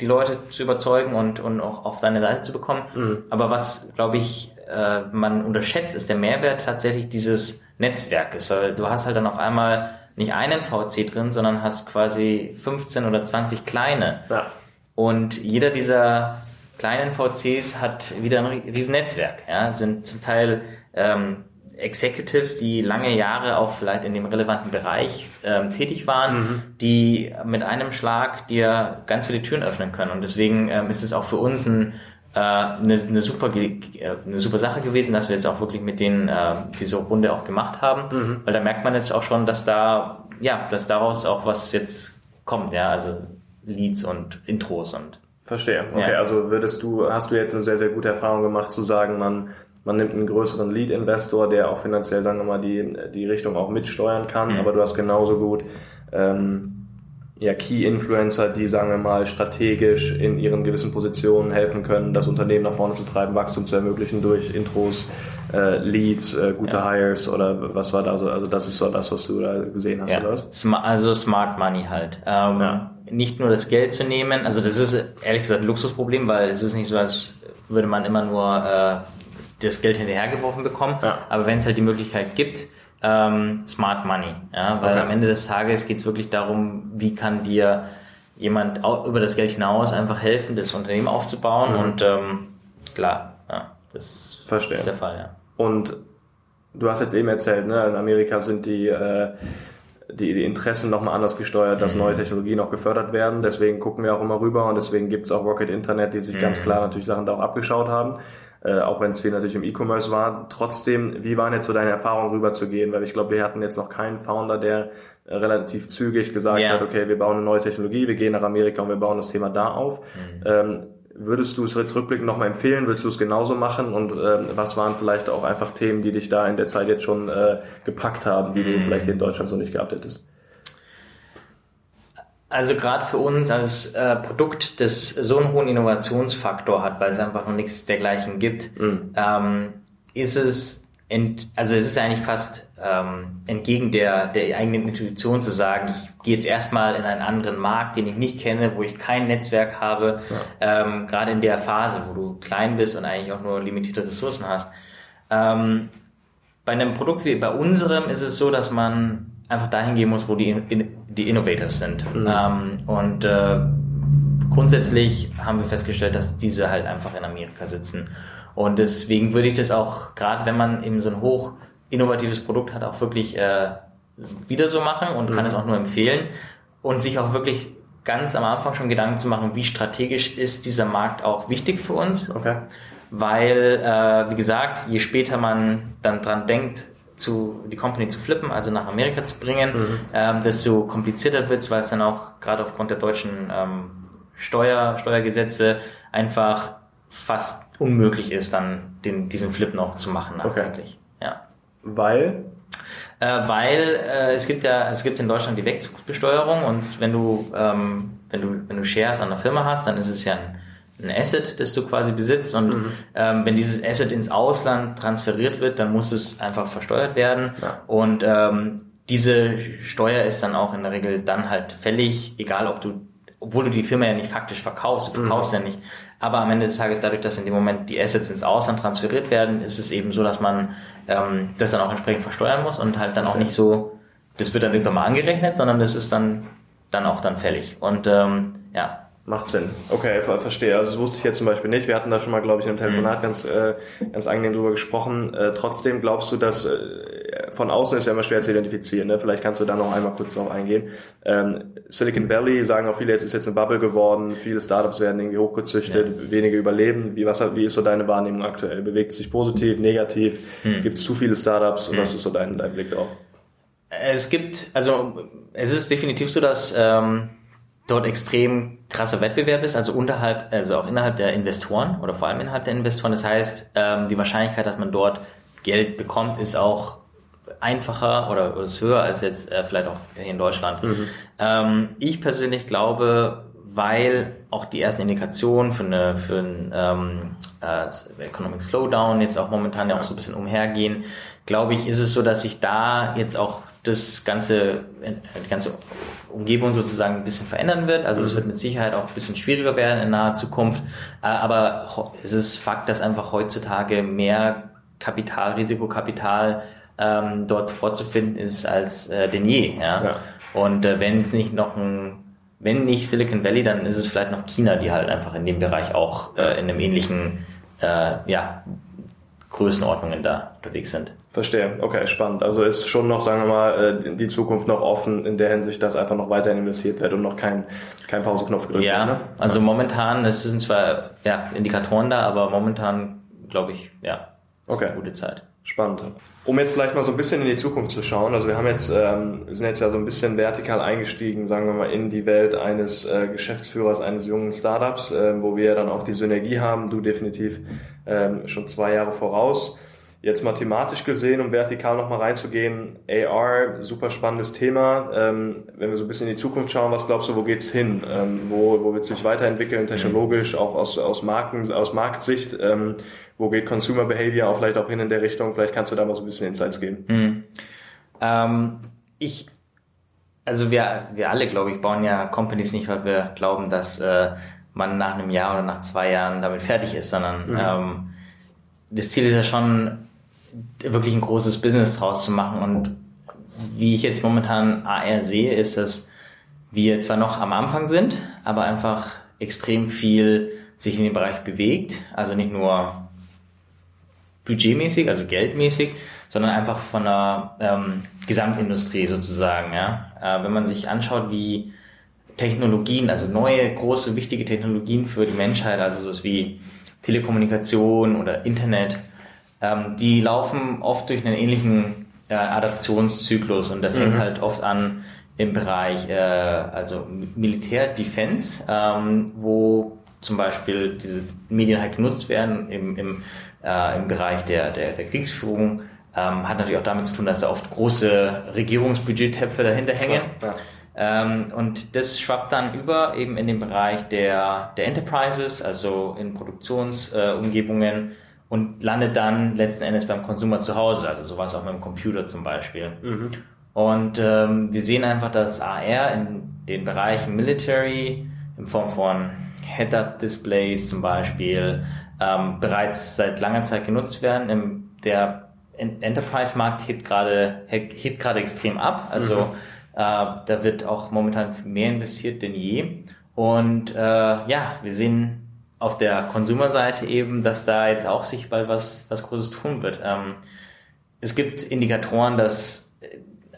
die Leute zu überzeugen und, und auch auf seine Seite zu bekommen. Mhm. Aber was, glaube ich, äh, man unterschätzt, ist der Mehrwert tatsächlich dieses Netzwerkes. Weil du hast halt dann auf einmal nicht einen V C drin, sondern hast quasi fünfzehn oder zwanzig kleine. Ja. Und jeder dieser kleinen V Cs hat wieder ein riesen Netzwerk, ja, sind zum Teil ähm, Executives, die lange Jahre auch vielleicht in dem relevanten Bereich ähm, tätig waren, mhm. die mit einem Schlag dir ganz viele Türen öffnen können. Und deswegen ähm, ist es auch für uns ein, äh, eine, eine, super, eine super Sache gewesen, dass wir jetzt auch wirklich mit denen äh, diese Runde auch gemacht haben, mhm. weil da merkt man jetzt auch schon, dass da ja, dass daraus auch was jetzt kommt, ja, also Leads und Intros und Verstehe. Okay, ja. Also würdest du, hast du jetzt eine sehr, sehr gute Erfahrung gemacht, zu sagen, man, man nimmt einen größeren Lead-Investor, der auch finanziell, sagen wir mal, die, die Richtung auch mitsteuern kann, mhm. aber du hast genauso gut ähm, ja, Key-Influencer, die, sagen wir mal, strategisch in ihren gewissen Positionen helfen können, das Unternehmen nach vorne zu treiben, Wachstum zu ermöglichen durch Intros, äh, Leads, äh, gute ja. Hires oder was war da so, also das ist so das, was du da gesehen hast, ja. oder was? Also Smart Money halt. Ähm, ja. Nicht nur das Geld zu nehmen, also das ist ehrlich gesagt ein Luxusproblem, weil es ist nicht so, als würde man immer nur äh, das Geld hinterhergeworfen bekommen, ja. aber wenn es halt die Möglichkeit gibt, ähm, Smart Money, ja, weil okay. am Ende des Tages geht es wirklich darum, wie kann dir jemand über das Geld hinaus einfach helfen, das Unternehmen aufzubauen mhm. und ähm, klar, ja, das Verstehe. Ist der Fall. Ja. Und du hast jetzt eben erzählt, ne, in Amerika sind die äh, Die, die Interessen nochmal anders gesteuert, dass mhm. neue Technologien auch gefördert werden. Deswegen gucken wir auch immer rüber und deswegen gibt es auch Rocket Internet, die sich mhm. ganz klar natürlich Sachen da auch abgeschaut haben. Äh, auch wenn es viel natürlich im E-Commerce war. Trotzdem, wie waren jetzt so deine Erfahrungen rüberzugehen? Weil ich glaube, wir hatten jetzt noch keinen Founder, der äh, relativ zügig gesagt yeah. hat, okay, wir bauen eine neue Technologie, wir gehen nach Amerika und wir bauen das Thema da auf. Mhm. Ähm, würdest du es jetzt rückblickend nochmal empfehlen? Würdest du es genauso machen? Und ähm, was waren vielleicht auch einfach Themen, die dich da in der Zeit jetzt schon äh, gepackt haben, die du vielleicht in Deutschland so nicht gehabt hättest? Also gerade für uns als äh, Produkt, das so einen hohen Innovationsfaktor hat, weil es einfach noch nichts dergleichen gibt, mhm. ähm, ist es, ent- also es ist eigentlich fast ähm, entgegen der, der eigenen Intuition zu sagen, ich gehe jetzt erstmal in einen anderen Markt, den ich nicht kenne, wo ich kein Netzwerk habe, ja. ähm, gerade in der Phase, wo du klein bist und eigentlich auch nur limitierte Ressourcen hast. Ähm, bei einem Produkt wie bei unserem ist es so, dass man einfach dahin gehen muss, wo die, in, die Innovators sind. Mhm. Ähm, und äh, grundsätzlich haben wir festgestellt, dass diese halt einfach in Amerika sitzen. Und deswegen würde ich das auch, gerade wenn man eben so ein hoch innovatives Produkt hat, auch wirklich äh, wieder so machen und mhm. kann es auch nur empfehlen und sich auch wirklich ganz am Anfang schon Gedanken zu machen, wie strategisch ist dieser Markt auch wichtig für uns. Okay. Weil, äh, wie gesagt, je später man dann dran denkt, zu, die Company zu flippen, also nach Amerika zu bringen, mhm. ähm, desto komplizierter wird es, weil es dann auch gerade aufgrund der deutschen ähm, Steuer, Steuergesetze einfach fast unmöglich ist, dann den, diesen Flip noch zu machen nachträglich. Okay. Ja. Weil? Äh, weil äh, es gibt ja, es gibt in Deutschland die Wegzugsbesteuerung und wenn du, ähm, wenn du, wenn du Shares an einer Firma hast, dann ist es ja ein, ein Asset, das du quasi besitzt und mhm. ähm, wenn dieses Asset ins Ausland transferiert wird, dann muss es einfach versteuert werden ja. und ähm, diese Steuer ist dann auch in der Regel dann halt fällig, egal ob du, obwohl du die Firma ja nicht faktisch verkaufst, du verkaufst mhm. ja nicht, aber am Ende des Tages, dadurch, dass in dem Moment die Assets ins Ausland transferiert werden, ist es eben so, dass man ähm, das dann auch entsprechend versteuern muss und halt dann auch nicht so, das wird dann irgendwann mal angerechnet, sondern das ist dann dann auch dann fällig. Und ähm, ja. Macht Sinn. Okay, ver- verstehe. Also das wusste ich jetzt zum Beispiel nicht. Wir hatten da schon mal, glaube ich, in einem Telefonat mhm. ganz äh, ganz angenehm drüber gesprochen. Äh, trotzdem glaubst du, dass äh, von außen ist ja immer schwer zu identifizieren, ne? Vielleicht kannst du da noch einmal kurz drauf eingehen. Ähm, Silicon Valley, sagen auch viele, jetzt ist jetzt eine Bubble geworden, viele Startups werden irgendwie hochgezüchtet, ja. wenige überleben. Wie, was, wie ist so deine Wahrnehmung aktuell? Bewegt es sich positiv, negativ? Mhm. Gibt es zu viele Startups? Mhm. Und was ist so dein, dein Blick drauf? Es gibt, also es ist definitiv so, dass ähm, dort extrem krasser Wettbewerb ist, also unterhalb, also auch innerhalb der Investoren oder vor allem innerhalb der Investoren. Das heißt, ähm, die Wahrscheinlichkeit, dass man dort Geld bekommt, ist auch einfacher oder, oder ist höher als jetzt äh, vielleicht auch hier in Deutschland. Mhm. Ähm, ich persönlich glaube, weil auch die ersten Indikationen für eine für einen ähm, äh, Economic Slowdown jetzt auch momentan ja auch so ein bisschen umhergehen, glaube ich, ist es so, dass sich da jetzt auch das ganze die ganze Umgebung sozusagen ein bisschen verändern wird. Also es wird mit Sicherheit auch ein bisschen schwieriger werden in naher Zukunft. Aber es ist Fakt, dass einfach heutzutage mehr Kapital, Risikokapital ähm, dort vorzufinden ist als äh, denn je. Ja? Ja. Und äh, wenn es nicht noch ein wenn nicht Silicon Valley, dann ist es vielleicht noch China, die halt einfach in dem Bereich auch äh, in einem ähnlichen äh, ja, Größenordnungen da unterwegs sind. Verstehe, okay, spannend. Also ist schon noch, sagen wir mal, die Zukunft noch offen in der Hinsicht, dass einfach noch weiter investiert wird und noch kein kein Pauseknopf gedrückt ja, wird. Ne? Also ja. momentan, es sind zwar ja, Indikatoren da, aber momentan glaube ich, ja, ist okay. eine gute Zeit. Spannend. Um jetzt vielleicht mal so ein bisschen in die Zukunft zu schauen, also wir haben jetzt, ähm, wir sind jetzt ja so ein bisschen vertikal eingestiegen, sagen wir mal, in die Welt eines äh, Geschäftsführers, eines jungen Startups, äh, wo wir dann auch die Synergie haben, du definitiv ähm, schon zwei Jahre voraus. Jetzt mal thematisch gesehen, um vertikal nochmal reinzugehen, A R, super spannendes Thema. Ähm, wenn wir so ein bisschen in die Zukunft schauen, was glaubst du, wo geht's hin? Ähm, wo, wo wird es sich weiterentwickeln, technologisch, auch aus, aus Marken, aus Marktsicht? Ähm, wo geht Consumer Behavior auch vielleicht auch hin in der Richtung? Vielleicht kannst du da mal so ein bisschen Insights geben. Mhm. Ähm, ich, also wir, wir alle, glaube ich, bauen ja Companies nicht, weil wir glauben, dass äh, man nach einem Jahr oder nach zwei Jahren damit fertig ist, sondern mhm. ähm, das Ziel ist ja schon, wirklich ein großes Business draus zu machen. Und wie ich jetzt momentan A R sehe, ist, dass wir zwar noch am Anfang sind, aber einfach extrem viel sich in dem Bereich bewegt. Also nicht nur budgetmäßig, also geldmäßig, sondern einfach von der ähm, Gesamtindustrie sozusagen. Ja? Äh, wenn man sich anschaut, wie Technologien, also neue, große, wichtige Technologien für die Menschheit, also sowas wie Telekommunikation oder Internet, die laufen oft durch einen ähnlichen äh, Adaptionszyklus und der fängt mhm. halt oft an im Bereich äh, also Militär, Defense, ähm, wo zum Beispiel diese Medien halt genutzt werden im, im, äh, im Bereich der, der, der Kriegsführung. Ähm, hat natürlich auch damit zu tun, dass da oft große Regierungsbudgettöpfe dahinter hängen. Ja, ja. Ähm, und das schwappt dann über eben in den Bereich der, der Enterprises, also in Produktionsumgebungen. Äh, Und landet dann letzten Endes beim Consumer zu Hause, also sowas auch mit dem Computer zum Beispiel. Mhm. Und ähm, wir sehen einfach, dass A R in den Bereichen Military in Form von Head-Up-Displays zum Beispiel ähm, bereits seit langer Zeit genutzt werden. Im, der Enterprise-Markt hebt gerade hebt gerade extrem ab, also mhm. äh, da wird auch momentan mehr investiert denn je. Und äh, ja, wir sehen auf der Consumer-Seite eben, dass da jetzt auch sich bald was, was Großes tun wird. Ähm, es gibt Indikatoren, dass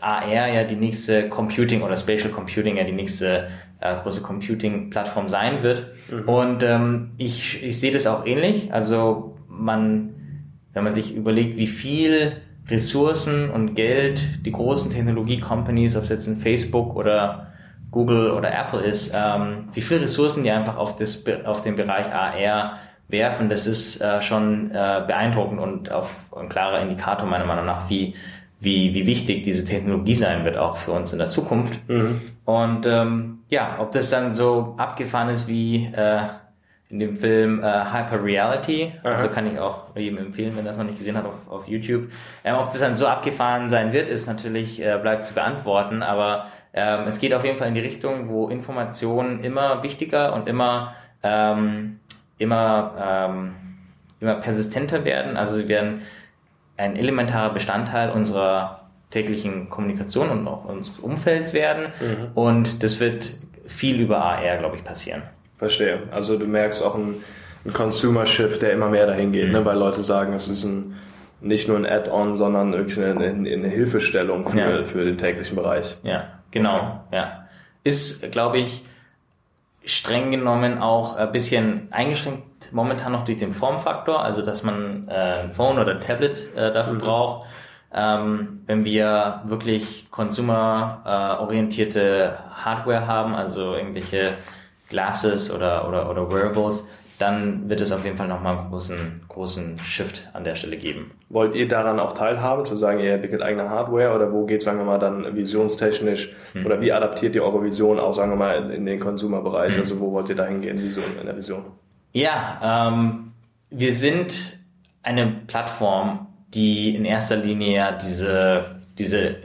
A R ja die nächste Computing oder Spatial Computing ja die nächste äh, große Computing-Plattform sein wird. Mhm. Und ähm, ich, ich sehe das auch ähnlich. Also man, wenn man sich überlegt, wie viel Ressourcen und Geld die großen Technologie-Companies, ob es jetzt in Facebook oder Google oder Apple ist, ähm, wie viele Ressourcen die einfach auf, das, auf den Bereich A R werfen, das ist äh, schon äh, beeindruckend und auf ein klarer Indikator meiner Meinung nach, wie, wie, wie wichtig diese Technologie sein wird, auch für uns in der Zukunft. Mhm. Und ähm, ja, ob das dann so abgefahren ist wie äh, in dem Film äh, Hyper-Reality, mhm. also kann ich auch jedem empfehlen, wenn das noch nicht gesehen hat, auf, auf YouTube. Ähm, ob das dann so abgefahren sein wird, ist natürlich, äh, bleibt zu beantworten, aber es geht auf jeden Fall in die Richtung, wo Informationen immer wichtiger und immer ähm, immer ähm, immer persistenter werden. Also sie werden ein elementarer Bestandteil unserer täglichen Kommunikation und auch unseres Umfelds werden. Mhm. Und das wird viel über A R, glaube ich, passieren. Verstehe. Also du merkst auch einen, einen Consumer-Shift, der immer mehr dahin geht, mhm. ne? Weil Leute sagen, es ist ein, nicht nur ein Add-on, sondern eine, eine Hilfestellung für, ja. für den täglichen Bereich. Ja, genau. Okay. Ja. Ist, glaube ich, streng genommen auch ein bisschen eingeschränkt momentan noch durch den Formfaktor, also dass man äh, ein Phone oder ein Tablet äh, dafür mhm. braucht. Ähm, wenn wir wirklich consumer-orientierte Hardware haben, also irgendwelche Glasses oder, oder, oder Wearables, dann wird es auf jeden Fall nochmal einen großen, großen Shift an der Stelle geben. Wollt ihr daran auch teilhaben, zu sagen, ihr entwickelt eigene Hardware oder wo geht, sagen wir mal, dann visionstechnisch hm. oder wie adaptiert ihr eure Vision auch, sagen wir mal, in den Consumer-Bereich? Hm. Also wo wollt ihr dahin gehen in der Vision? Ja, ähm, wir sind eine Plattform, die in erster Linie diese diese äh,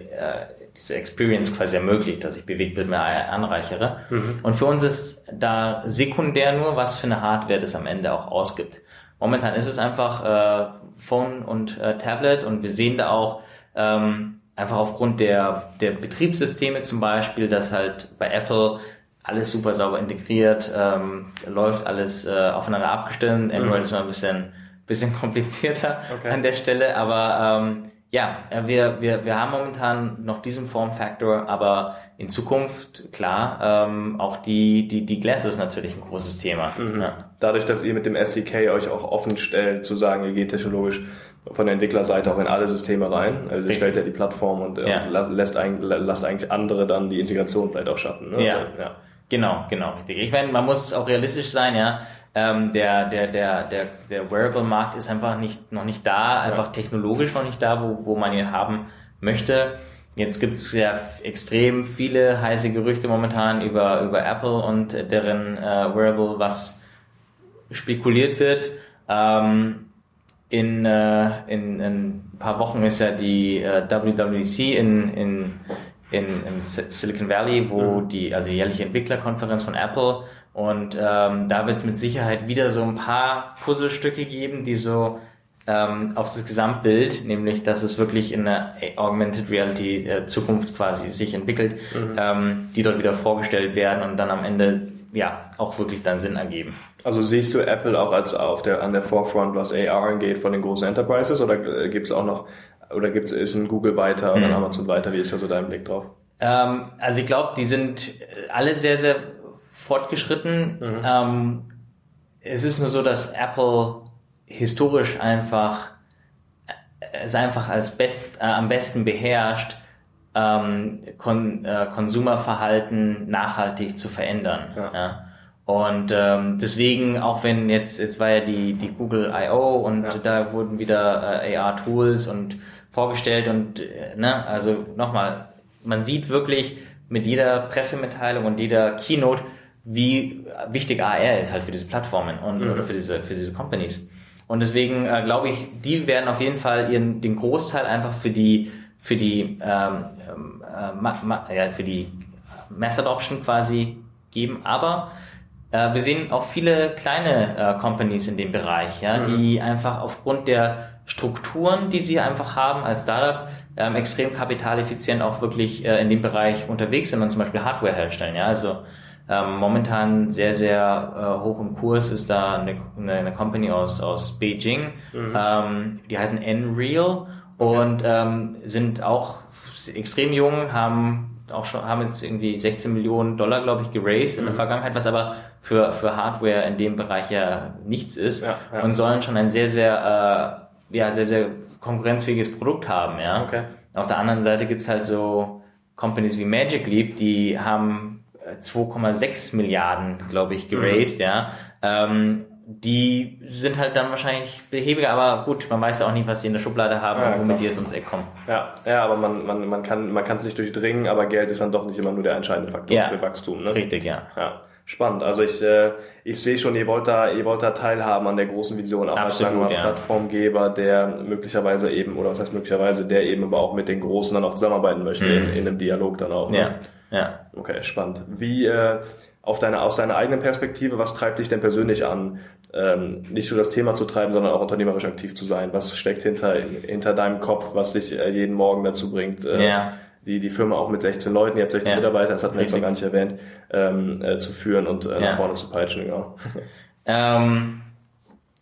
diese Experience quasi ermöglicht, dass ich Bewegtbild mehr anreichere. Mhm. Und für uns ist da sekundär nur, was für eine Hardware das am Ende auch ausgibt. Momentan ist es einfach äh, Phone und äh, Tablet und wir sehen da auch ähm, einfach aufgrund der der Betriebssysteme zum Beispiel, dass halt bei Apple alles super sauber integriert, ähm, läuft alles äh, aufeinander abgestimmt. Android mhm. ist noch ein bisschen, bisschen komplizierter okay. an der Stelle, aber ähm, ja, wir, wir, wir haben momentan noch diesen Formfaktor, aber in Zukunft, klar, ähm, auch die, die, die Glasses natürlich ein großes Thema. Mhm. Ja. Dadurch, dass ihr mit dem S D K euch auch offen stellt, zu sagen, ihr geht technologisch von der Entwicklerseite auch in alle Systeme rein. Also ihr stellt ja die Plattform und äh, ja. lässt, lasst eigentlich andere dann die Integration vielleicht auch schaffen. Ne? Ja. ja. Genau, genau, richtig. Ich meine, man muss auch realistisch sein, ja. Ähm, der, der, der, der, der Wearable-Markt ist einfach nicht, noch nicht da, einfach ja. technologisch noch nicht da, wo, wo man ihn haben möchte. Jetzt gibt's ja extrem viele heiße Gerüchte momentan über, über Apple und deren äh, Wearable, was spekuliert wird. Ähm, in, äh, in, in ein paar Wochen ist ja die äh, W W D C in, in, in, in Silicon Valley, wo mhm. die, also die jährliche Entwicklerkonferenz von Apple, und ähm, da wird es mit Sicherheit wieder so ein paar Puzzlestücke geben, die so ähm, auf das Gesamtbild, nämlich dass es wirklich in eine Augmented Reality äh, Zukunft quasi sich entwickelt, mhm. ähm, die dort wieder vorgestellt werden und dann am Ende ja auch wirklich dann Sinn ergeben. Also siehst du Apple auch als auf der an der Forefront, was A R angeht, von den großen Enterprises, oder gibt es auch noch oder gibt's, ist ein Google weiter oder mhm. Amazon weiter? Wie ist da so dein Blick drauf? Ähm, also ich glaube, die sind alle sehr, sehr fortgeschritten. Mhm. Ähm, es ist nur so, dass Apple historisch einfach es einfach als best, äh, am besten beherrscht, ähm, Kon- äh, Konsumerverhalten nachhaltig zu verändern. Ja. Ja. Und ähm, deswegen, auch wenn jetzt, jetzt war ja die, die Google I O und ja. da wurden wieder äh, A R-Tools und vorgestellt und, äh, ne, also nochmal, man sieht wirklich mit jeder Pressemitteilung und jeder Keynote, wie wichtig A R ist halt für diese Plattformen und mhm. oder für diese, für diese Companies. Und deswegen äh, glaube ich, die werden auf jeden Fall ihren, den Großteil einfach für die, für die, ähm, äh, ma, ma, ja, für die Mass Adoption quasi geben, aber wir sehen auch viele kleine äh, Companies in dem Bereich, ja, mhm. die einfach aufgrund der Strukturen, die sie einfach haben als Startup, ähm, extrem kapitaleffizient auch wirklich äh, in dem Bereich unterwegs sind und zum Beispiel Hardware herstellen. Ja, also ähm, momentan sehr, sehr äh, hoch im Kurs ist da eine, eine, eine Company aus aus Beijing, mhm. ähm, die heißen Nreal und okay. ähm, sind auch extrem jung, haben auch schon, haben jetzt irgendwie sechzehn Millionen Dollar, glaube ich, geraced in der Vergangenheit, was aber für, für Hardware in dem Bereich ja nichts ist, ja, ja. und sollen schon ein sehr, sehr, äh, ja, sehr, sehr konkurrenzfähiges Produkt haben, ja. Okay. Auf der anderen Seite gibt's halt so Companies wie Magic Leap, die haben zwei Komma sechs Milliarden, glaube ich, geraced, mhm. ja. Ähm, die sind halt dann wahrscheinlich behäbiger, aber gut, man weiß ja auch nicht, was die in der Schublade haben ja, und womit die jetzt ums Eck kommen. Ja, ja, aber man, man, man kann, man kann es nicht durchdringen, aber Geld ist dann doch nicht immer nur der entscheidende Faktor ja. für Wachstum, ne? Richtig, ja. Ja. Spannend. Also ich, äh, ich sehe schon, ihr wollt da, ihr wollt da teilhaben an der großen Vision, auch Absolut, als sagen wir, ja. Plattformgeber, der möglicherweise eben, oder was heißt möglicherweise, der eben aber auch mit den Großen dann auch zusammenarbeiten möchte, mhm. in, in einem Dialog dann auch. Ne? Ja, ja. Okay, spannend. Wie, äh, auf deine, aus deiner eigenen Perspektive, was treibt dich denn persönlich an, ähm, nicht nur das Thema zu treiben, sondern auch unternehmerisch aktiv zu sein. Was steckt hinter hinter deinem Kopf, was dich jeden Morgen dazu bringt, äh, ja. die die Firma auch mit sechzehn Leuten, ihr habt sechzehn ja. Mitarbeiter, das hatten wir jetzt noch gar nicht erwähnt, ähm, äh, zu führen und äh, ja. nach vorne zu peitschen, genau. Ähm,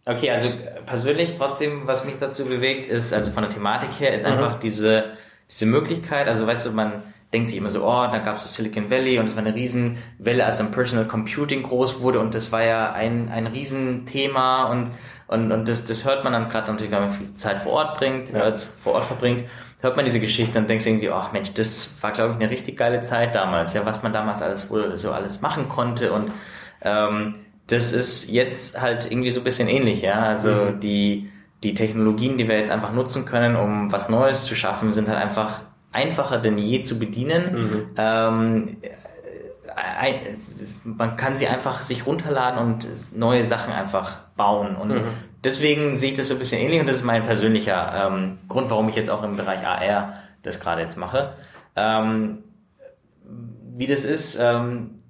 okay, also persönlich trotzdem, was mich dazu bewegt, ist, also von der Thematik her, ist mhm. einfach diese diese Möglichkeit, also weißt du, man denkt sich immer so, oh, da gab es das Silicon Valley und es war eine Riesenwelle, als dann Personal Computing groß wurde und das war ja ein ein Riesenthema und und und das das hört man dann gerade natürlich, wenn man viel Zeit vor Ort bringt, ja. vor Ort verbringt, hört man diese Geschichten und denkt irgendwie, ach Mensch, das war glaube ich eine richtig geile Zeit damals, ja, was man damals alles wohl so alles machen konnte und ähm, das ist jetzt halt irgendwie so ein bisschen ähnlich, ja, also mhm. die die Technologien, die wir jetzt einfach nutzen können, um was Neues zu schaffen, sind halt einfach einfacher denn je zu bedienen. Mhm. Ähm, ein, man kann sie einfach sich runterladen und neue Sachen einfach bauen. Und mhm. deswegen sehe ich das so ein bisschen ähnlich und das ist mein persönlicher ähm, Grund, warum ich jetzt auch im Bereich A R das gerade jetzt mache. Ähm, wie das ist, ähm,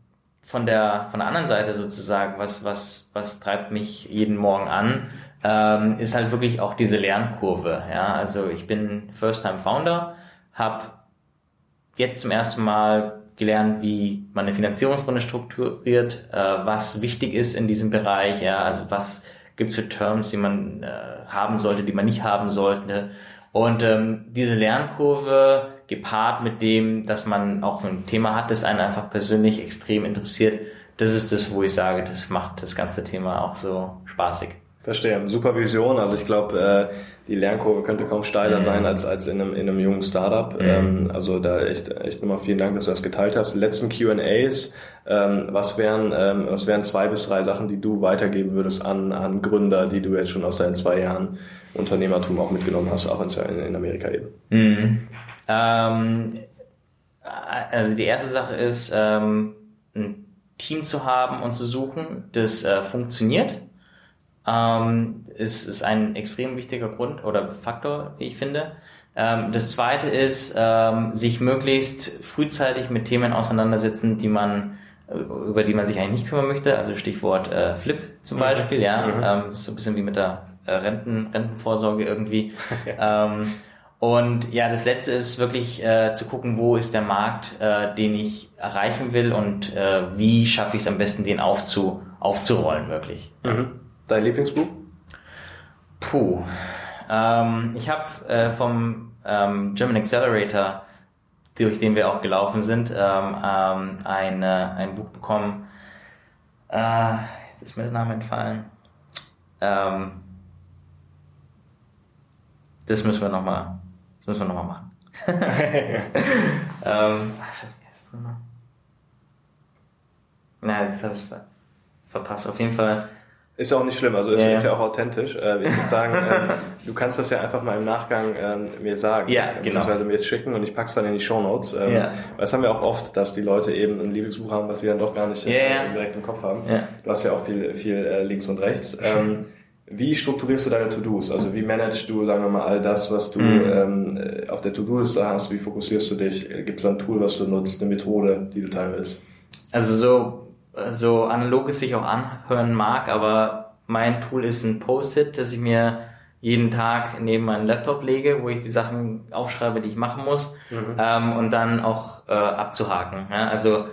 von der von der anderen Seite sozusagen, was was was treibt mich jeden Morgen an, ähm, ist halt wirklich auch diese Lernkurve. Ja? Also ich bin First-Time-Founder, habe jetzt zum ersten Mal gelernt, wie man eine Finanzierungsrunde strukturiert, äh, was wichtig ist in diesem Bereich, ja, also was gibt's für Terms, die man äh, haben sollte, die man nicht haben sollte. Und ähm, diese Lernkurve gepaart mit dem, dass man auch ein Thema hat, das einen einfach persönlich extrem interessiert, das ist das, wo ich sage, das macht das ganze Thema auch so spaßig. Verstehe, super Vision. Also ich glaube, äh, die Lernkurve könnte kaum steiler mhm. sein als als in einem in einem jungen Startup. Mhm. Ähm, also da echt echt nochmal vielen Dank, dass du das geteilt hast. Letzten Q and A's. Ähm, was wären ähm, was wären zwei bis drei Sachen, die du weitergeben würdest an an Gründer, die du jetzt schon aus deinen zwei Jahren Unternehmertum auch mitgenommen hast, auch in, in Amerika eben? Mhm. Ähm, also die erste Sache ist, ähm, ein Team zu haben und zu suchen, das äh, funktioniert. Ähm, ist, ist ein extrem wichtiger Grund oder Faktor, wie ich finde. Ähm, das zweite ist, ähm, sich möglichst frühzeitig mit Themen auseinandersetzen, die man, über die man sich eigentlich nicht kümmern möchte. Also Stichwort äh, Flip zum Beispiel, mhm. ja. Mhm. Ähm, ist so ein bisschen wie mit der äh, Renten, Rentenvorsorge irgendwie. ähm, und ja, das letzte ist wirklich äh, zu gucken, wo ist der Markt, äh, den ich erreichen will und äh, wie schaffe ich es am besten, den aufzu, aufzurollen wirklich. Mhm. Dein Lieblingsbuch? Puh. Ähm, ich habe äh, vom ähm, German Accelerator, durch den wir auch gelaufen sind, ähm, ähm, ein, äh, ein Buch bekommen. Äh, jetzt ist mir der Name entfallen. Ähm, das müssen wir nochmal noch machen. ähm, ach, das noch mal. Na, das habe ich ver- verpasst. Auf jeden Fall. Ist ja auch nicht schlimm, also es ja, ist ja auch authentisch. Ich würde sagen, du kannst das ja einfach mal im Nachgang mir sagen, ja, genau. beziehungsweise mir jetzt schicken und ich pack's dann in die Shownotes. Ja. Das haben wir auch oft, dass die Leute eben ein Lieblingsbuch haben, was sie dann doch gar nicht ja. direkt im Kopf haben. Ja. Du hast ja auch viel, viel links und rechts. Wie strukturierst du deine To-Dos? Also wie managst du, sagen wir mal, all das, was du mhm. auf der To-Do-Liste hast? Wie fokussierst du dich? Gibt es ein Tool, was du nutzt, eine Methode, die du teilen willst? Also so... so analog es sich auch anhören mag, aber mein Tool ist ein Post-it, das ich mir jeden Tag neben meinen Laptop lege, wo ich die Sachen aufschreibe, die ich machen muss, mhm. ähm, und dann auch äh, abzuhaken. Ja? Also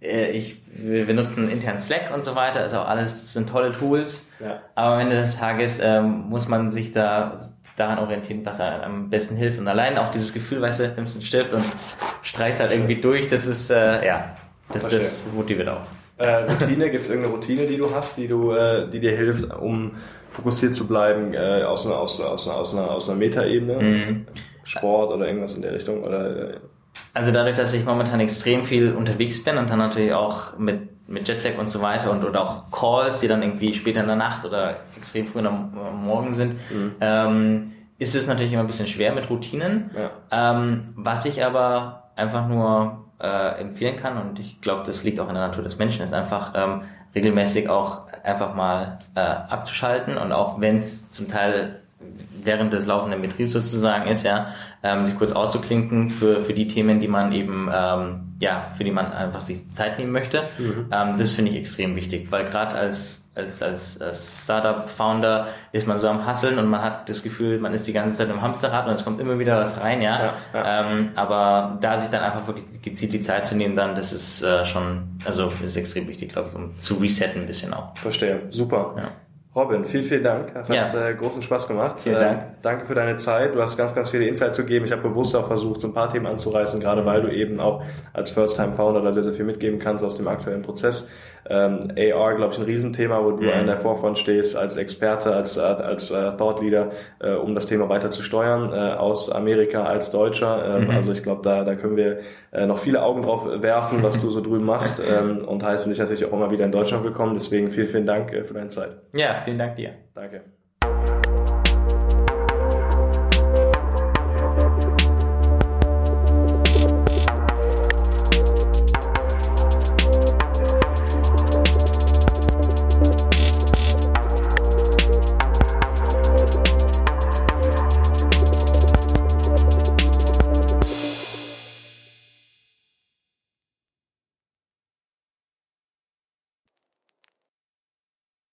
äh, ich, wir, wir nutzen intern Slack und so weiter, also alles das sind tolle Tools, ja. aber am Ende des Tages ähm, muss man sich da daran orientieren, was er am besten hilft. Und allein auch dieses Gefühl, weißt du, nimmst einen Stift und streichst halt irgendwie durch, das ist, äh, ja, das, das motiviert auch. Äh, Routine, gibt es irgendeine Routine, die du hast, die du, äh, die dir hilft, um fokussiert zu bleiben, äh, aus einer, aus, aus, aus einer, aus einer Metaebene? Mhm. Sport oder irgendwas in der Richtung? Oder, äh, also dadurch, dass ich momentan extrem viel unterwegs bin und dann natürlich auch mit, mit Jetlag und so weiter und oder auch Calls, die dann irgendwie später in der Nacht oder extrem früh am Morgen sind, mhm. ähm, ist es natürlich immer ein bisschen schwer mit Routinen. Ja. Ähm, was ich aber einfach nur Äh, empfehlen kann und ich glaube, das liegt auch in der Natur des Menschen, ist einfach ähm, regelmäßig auch einfach mal äh, abzuschalten und auch wenn es zum Teil während des laufenden Betriebs sozusagen ist, ja, ähm, sich kurz auszuklinken für für die Themen, die man eben ähm, ja, für die man einfach sich Zeit nehmen möchte. Mhm. Ähm, das finde ich extrem wichtig, weil gerade als als, als, als Startup-Founder ist man so am Hustlen und man hat das Gefühl, man ist die ganze Zeit im Hamsterrad und es kommt immer wieder was rein, ja. ja, ja. Ähm, aber da sich dann einfach wirklich gezielt die Zeit zu nehmen, dann, das ist äh, schon, also ist extrem wichtig, glaube ich, um zu resetten ein bisschen auch. Verstehe, super. Ja. Robin, vielen, vielen Dank. Es ja. hat äh, großen Spaß gemacht. Vielen äh, Dank. Danke für deine Zeit. Du hast ganz, ganz viele Insights gegeben. Ich habe bewusst auch versucht, so ein paar Themen anzureißen, gerade weil du eben auch als First-Time-Founder da sehr, sehr viel mitgeben kannst aus dem aktuellen Prozess. Ähm, A R, glaube ich, ein Riesenthema, wo du mhm. an der Vorfront stehst als Experte, als als äh, Thought Leader, äh, um das Thema weiter zu steuern, äh, aus Amerika als Deutscher. Ähm, mhm. Also ich glaube, da da können wir äh, noch viele Augen drauf werfen, was du so drüben machst, ähm, und heißen dich natürlich auch immer wieder in Deutschland willkommen. Deswegen vielen, vielen Dank äh, für deine Zeit. Ja, vielen Dank dir. Danke.